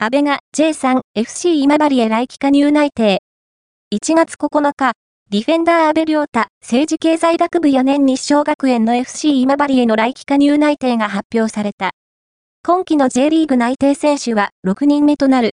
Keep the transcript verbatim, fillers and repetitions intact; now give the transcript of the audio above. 安倍が ジェイスリー エフシー 今治へ来期加入内定。いちがつここのか、ディフェンダー安倍良太政治経済学部よねん日照学園の エフシー 今治への来期加入内定が発表された。今季の ジェイリーグ内定選手はろくにんめとなる。